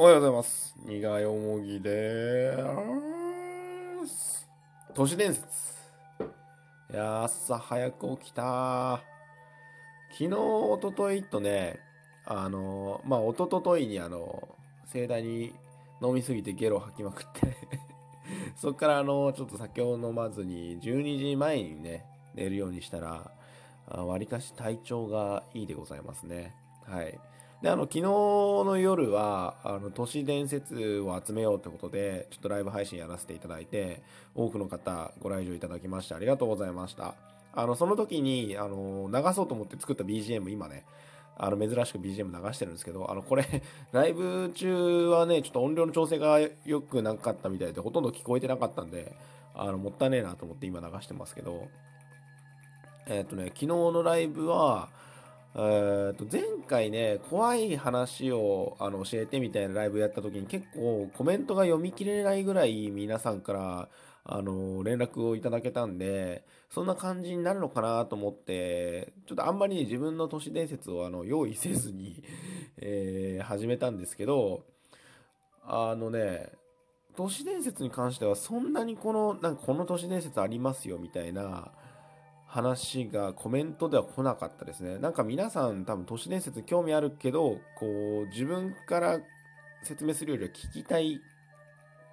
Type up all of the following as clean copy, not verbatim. おはようございます。苦いおもぎでーす。都市伝説。いやー、朝早く起きたー。昨日、おとといとね、おとといに盛大に飲みすぎてゲロ吐きまくって、そっからちょっと酒を飲まずに、12時前にね、寝るようにしたら、わりかし体調がいいでございますね。はい。で、昨日の夜は、都市伝説を集めようということで、ちょっとライブ配信やらせていただいて、多くの方ご来場いただきまして、ありがとうございました。その時に、流そうと思って作った BGM、今ね、珍しく BGM 流してるんですけど、これ、ライブ中はね、ちょっと音量の調整が良くなかったみたいで、ほとんど聞こえてなかったんで、もったいねえなと思って今流してますけど、昨日のライブは、前回ね、怖い話を教えてみたいなライブやった時に、結構コメントが読み切れないぐらい皆さんから連絡をいただけたんで、そんな感じになるのかなと思って、ちょっとあんまり、ね、自分の都市伝説を用意せずに始めたんですけど、都市伝説に関してはそんなにこの都市伝説ありますよみたいな話がコメントでは来なかったですね。皆さん多分都市伝説興味あるけど、自分から説明するよりは聞きたい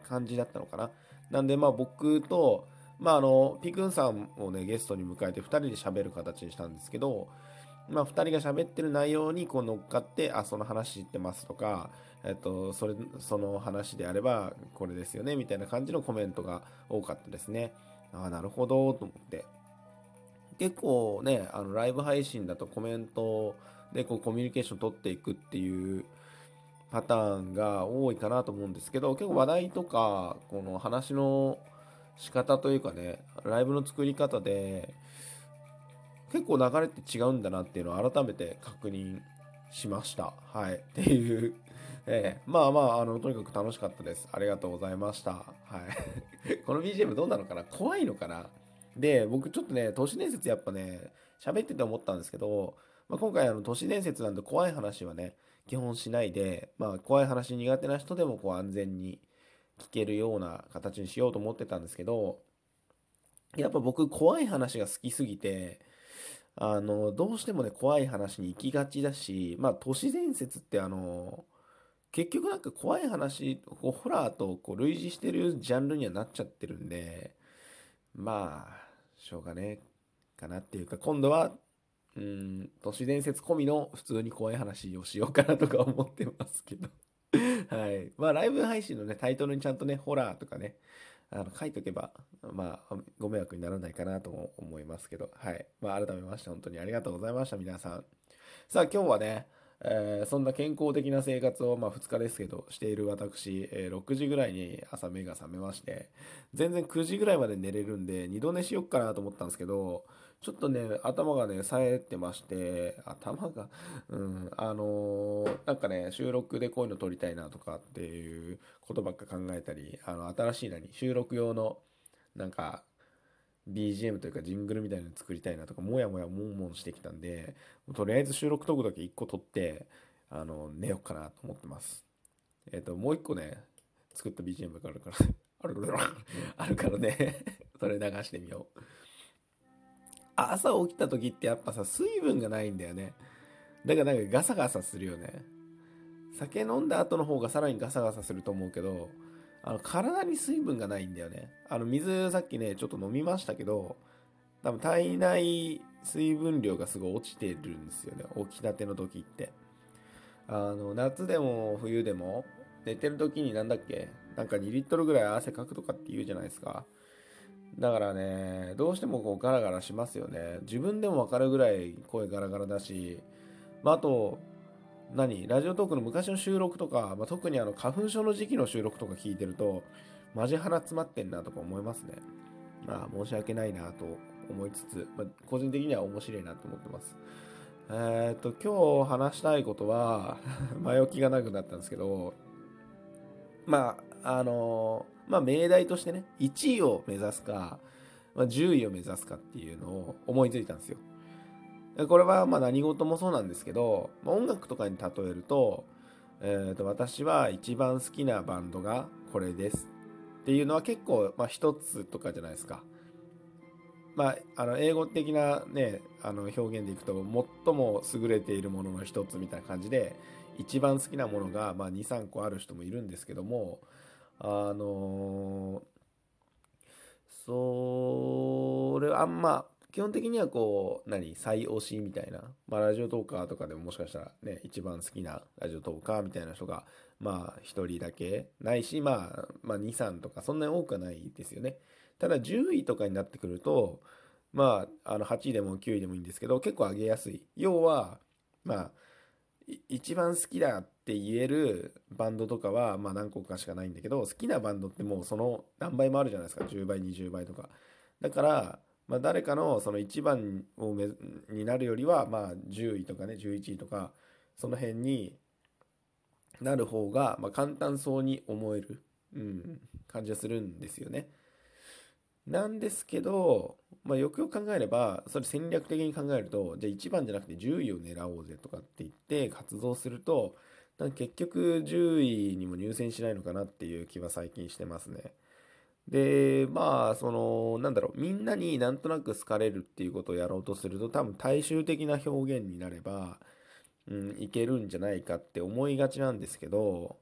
感じだったのかな。なんで僕と、ピクンさんをねゲストに迎えて2人で喋る形にしたんですけど、2人が喋ってる内容に乗っかって、あ、その話知ってますとか、その話であればこれですよねみたいな感じのコメントが多かったですね。あ、なるほどと思って、結構ね、ライブ配信だとコメントでコミュニケーション取っていくっていうパターンが多いかなと思うんですけど、結構話題とか、この話の仕方というかね、ライブの作り方で結構流れって違うんだなっていうのを改めて確認しました。はい。っていう。とにかく楽しかったです。ありがとうございました。はい。この BGM どうなのかな？怖いのかな？で、僕ちょっとね、都市伝説やっぱね、喋ってて思ったんですけど、今回都市伝説なんで怖い話はね、基本しないで、怖い話苦手な人でも安全に聞けるような形にしようと思ってたんですけど、やっぱ僕怖い話が好きすぎて、どうしてもね、怖い話に行きがちだし、都市伝説って結局怖い話、ホラーと類似してるジャンルにはなっちゃってるんで、しょうがねえかなっていうか、今度は都市伝説込みの普通に怖い話をしようかなとか思ってますけどはい、ライブ配信のねタイトルにちゃんとねホラーとかね書いとけばご迷惑にならないかなとも思いますけど、はい、改めまして本当にありがとうございました皆さん。さあ今日はね、そんな健康的な生活を、2日ですけどしている私、6時ぐらいに朝目が覚めまして、全然9時ぐらいまで寝れるんで二度寝しよっかなと思ったんですけど、ちょっとね頭がね冴えてまして、頭が収録でこういうの撮りたいなとかっていうことばっか考えたり、新しい収録用のBGM というかジングルみたいなの作りたいなとか、もやもやもんもんしてきたんで、とりあえず収録トークだけ1個撮って寝ようかなと思ってます。もう1個ね作った BGM があるからねそれ流してみよう。朝起きた時ってやっぱさ、水分がないんだよね。だからガサガサするよね。酒飲んだ後の方がさらにガサガサすると思うけど、体に水分がないんだよね。水さっきねちょっと飲みましたけど、多分体内水分量がすごい落ちてるんですよね、起きたての時って。夏でも冬でも寝てる時に2リットルぐらい汗かくとかって言うじゃないですか。だからね、どうしてもガラガラしますよね。自分でもわかるぐらい声ガラガラだし、あとラジオトークの昔の収録とか、特に花粉症の時期の収録とか聞いてると、マジ鼻詰まってんなとか思いますね。申し訳ないなと思いつつ、個人的には面白いなと思ってます。今日話したいことは前置きがなくなったんですけど、命題としてね、1位を目指すか、10位を目指すかっていうのを思いついたんですよ。これは何事もそうなんですけど、音楽とかに例えると、私は一番好きなバンドがこれですっていうのは結構、一つとかじゃないですか。英語的なね、表現でいくと、最も優れているものの一つみたいな感じで、一番好きなものが、2、3個ある人もいるんですけども、それは基本的には最推しみたいな、ラジオトーカーとかでももしかしたらね、一番好きなラジオトーカーみたいな人が1人だけないし、2、3とかそんなに多くはないですよね。ただ10位とかになってくると、8位でも9位でもいいんですけど、結構上げやすい。要は一番好きだって言えるバンドとかは何個かしかないんだけど、好きなバンドってもうその何倍もあるじゃないですか。10倍20倍とかだから、誰かのその1番になるよりは10位とかね、11位とかその辺になる方が簡単そうに思える、感じはするんですよね。なんですけど、よくよく考えれば、それ戦略的に考えると、じゃあ1番じゃなくて10位を狙おうぜとかって言って活動すると、結局10位にも入選しないのかなっていう気は最近してますね。で、みんなになんとなく好かれるっていうことをやろうとすると、多分大衆的な表現になれば、いけるんじゃないかって思いがちなんですけど、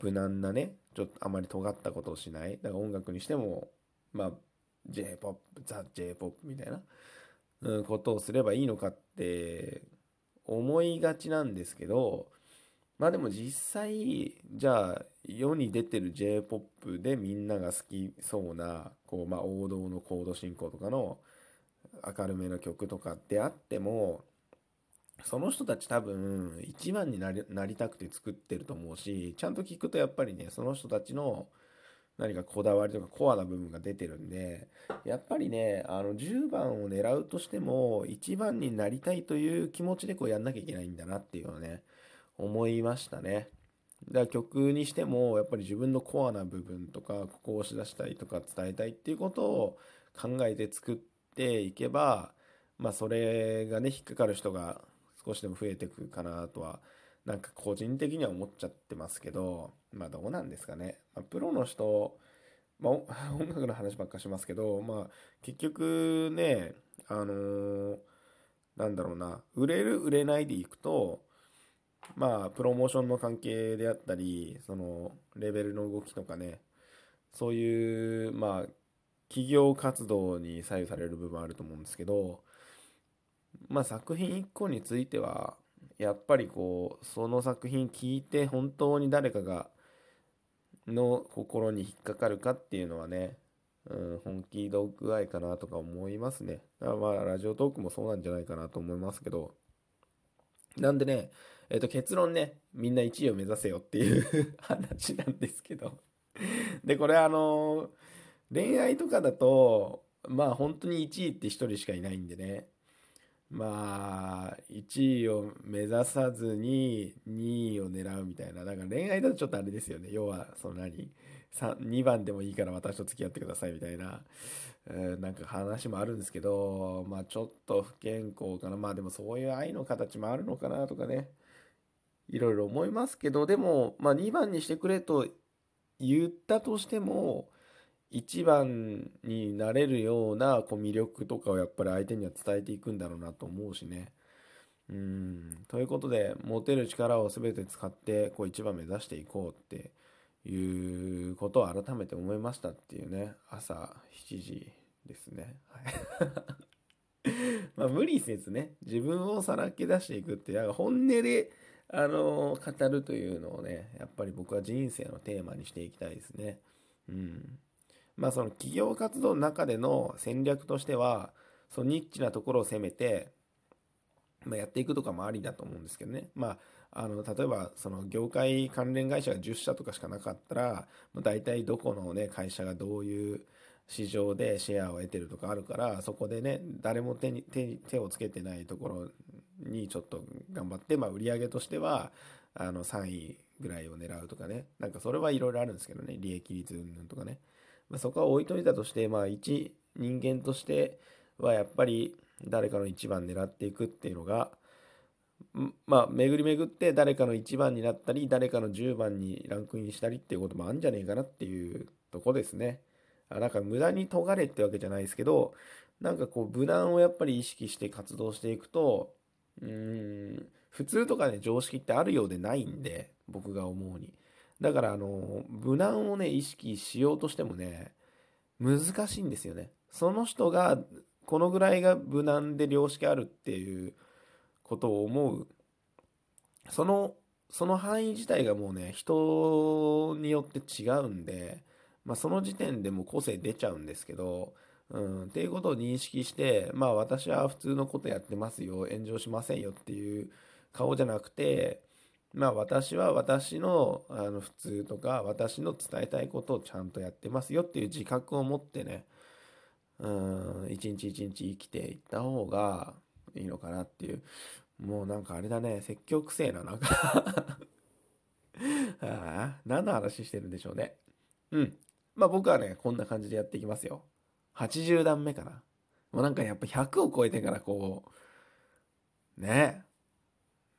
無難なね、ちょっとあまり尖ったことをしない。だから音楽にしても、J-POP、ザ・ J-POP みたいな、ことをすればいいのかって思いがちなんですけど、でも実際、じゃあ世に出てる J-POP でみんなが好きそうな、王道のコード進行とかの明るめの曲とかであっても、その人たち多分一番になりたくて作ってると思うし、ちゃんと聞くとやっぱりね、その人たちの何かこだわりとかコアな部分が出てるんで、やっぱりね、10番を狙うとしても1番になりたいという気持ちでやんなきゃいけないんだなっていうのはね、思いましたね。だから曲にしてもやっぱり自分のコアな部分とか、ここを押し出したいとか伝えたいっていうことを考えて作っていけば、それがね、引っかかる人が少しでも増えていくかなとは個人的には思っちゃってますけど、どうなんですかね。プロの人、音楽の話ばっかしますけど、結局ね、売れる売れないでいくと、プロモーションの関係であったり、そのレベルの動きとかね、そういう企業活動に左右される部分あると思うんですけど、作品1個についてはやっぱりその作品聞いて本当に誰かがの心に引っかかるかっていうのはね、本気度具合かなとか思いますね。だからラジオトークもそうなんじゃないかなと思いますけど、なんでね、結論ね、みんな1位を目指せよっていう話なんですけどで、これ恋愛とかだと本当に1位って1人しかいないんでね、1位を目指さずに2位を狙うみたいな、恋愛だとちょっとあれですよね。要は2番でもいいから私と付き合ってくださいみたいな、話もあるんですけど、ちょっと不健康かな、でもそういう愛の形もあるのかなとかね、いろいろ思いますけど、でも2番にしてくれと言ったとしても、一番になれるような魅力とかをやっぱり相手には伝えていくんだろうなと思うしね。ということで、持てる力を全て使って一番目指していこうっていうことを改めて思いましたっていうね、朝7時ですね。無理せずね、自分をさらけ出していくっていう本音で語るというのをね、やっぱり僕は人生のテーマにしていきたいですね。その企業活動の中での戦略としては、そのニッチなところを攻めて、やっていくとかもありだと思うんですけどね。例えばその業界関連会社が10社とかしかなかったら、大体どこのね、会社がどういう市場でシェアを得てるとかあるから、そこでね、誰も手をつけてないところにちょっと頑張って、売り上げとしては3位ぐらいを狙うとかね、それはいろいろあるんですけどね、利益率云々とかね。そこは置いといたとして、一人間としてはやっぱり誰かの一番狙っていくっていうのが、まあ巡って誰かの1番になったり誰かの10番にランクインしたりっていうこともあるんじゃねえかなっていうとこですね。なんか無駄に尖れってわけじゃないですけど、なんかこう無難をやっぱり意識して活動していくと、普通とかね、常識ってあるようでないんで、僕が思うに。だから無難をね意識しようとしてもね難しいんですよね。その人がこのぐらいが無難で良識あるっていうことを思う、その範囲自体がもうね人によって違うんで、その時点でもう個性出ちゃうんですけど、っていうことを認識して、私は普通のことやってますよ、炎上しませんよっていう顔じゃなくて、私は私の、普通とか私の伝えたいことをちゃんとやってますよっていう自覚を持ってね、一日一日生きていった方がいいのかなっていう。もうなんかあれだね、説教くせえな、なんか、何の話してるんでしょうね。僕はねこんな感じでやっていきますよ。80段目かな。もうなんかやっぱ100を超えてからこうね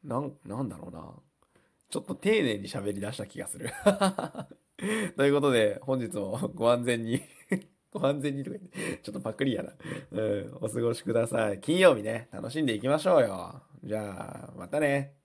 え、なんだろうな、ちょっと丁寧に喋り出した気がするということで本日もご安全にご安全にとかちょっとパクリやな、お過ごしください。金曜日ね楽しんでいきましょうよ。じゃあまたね。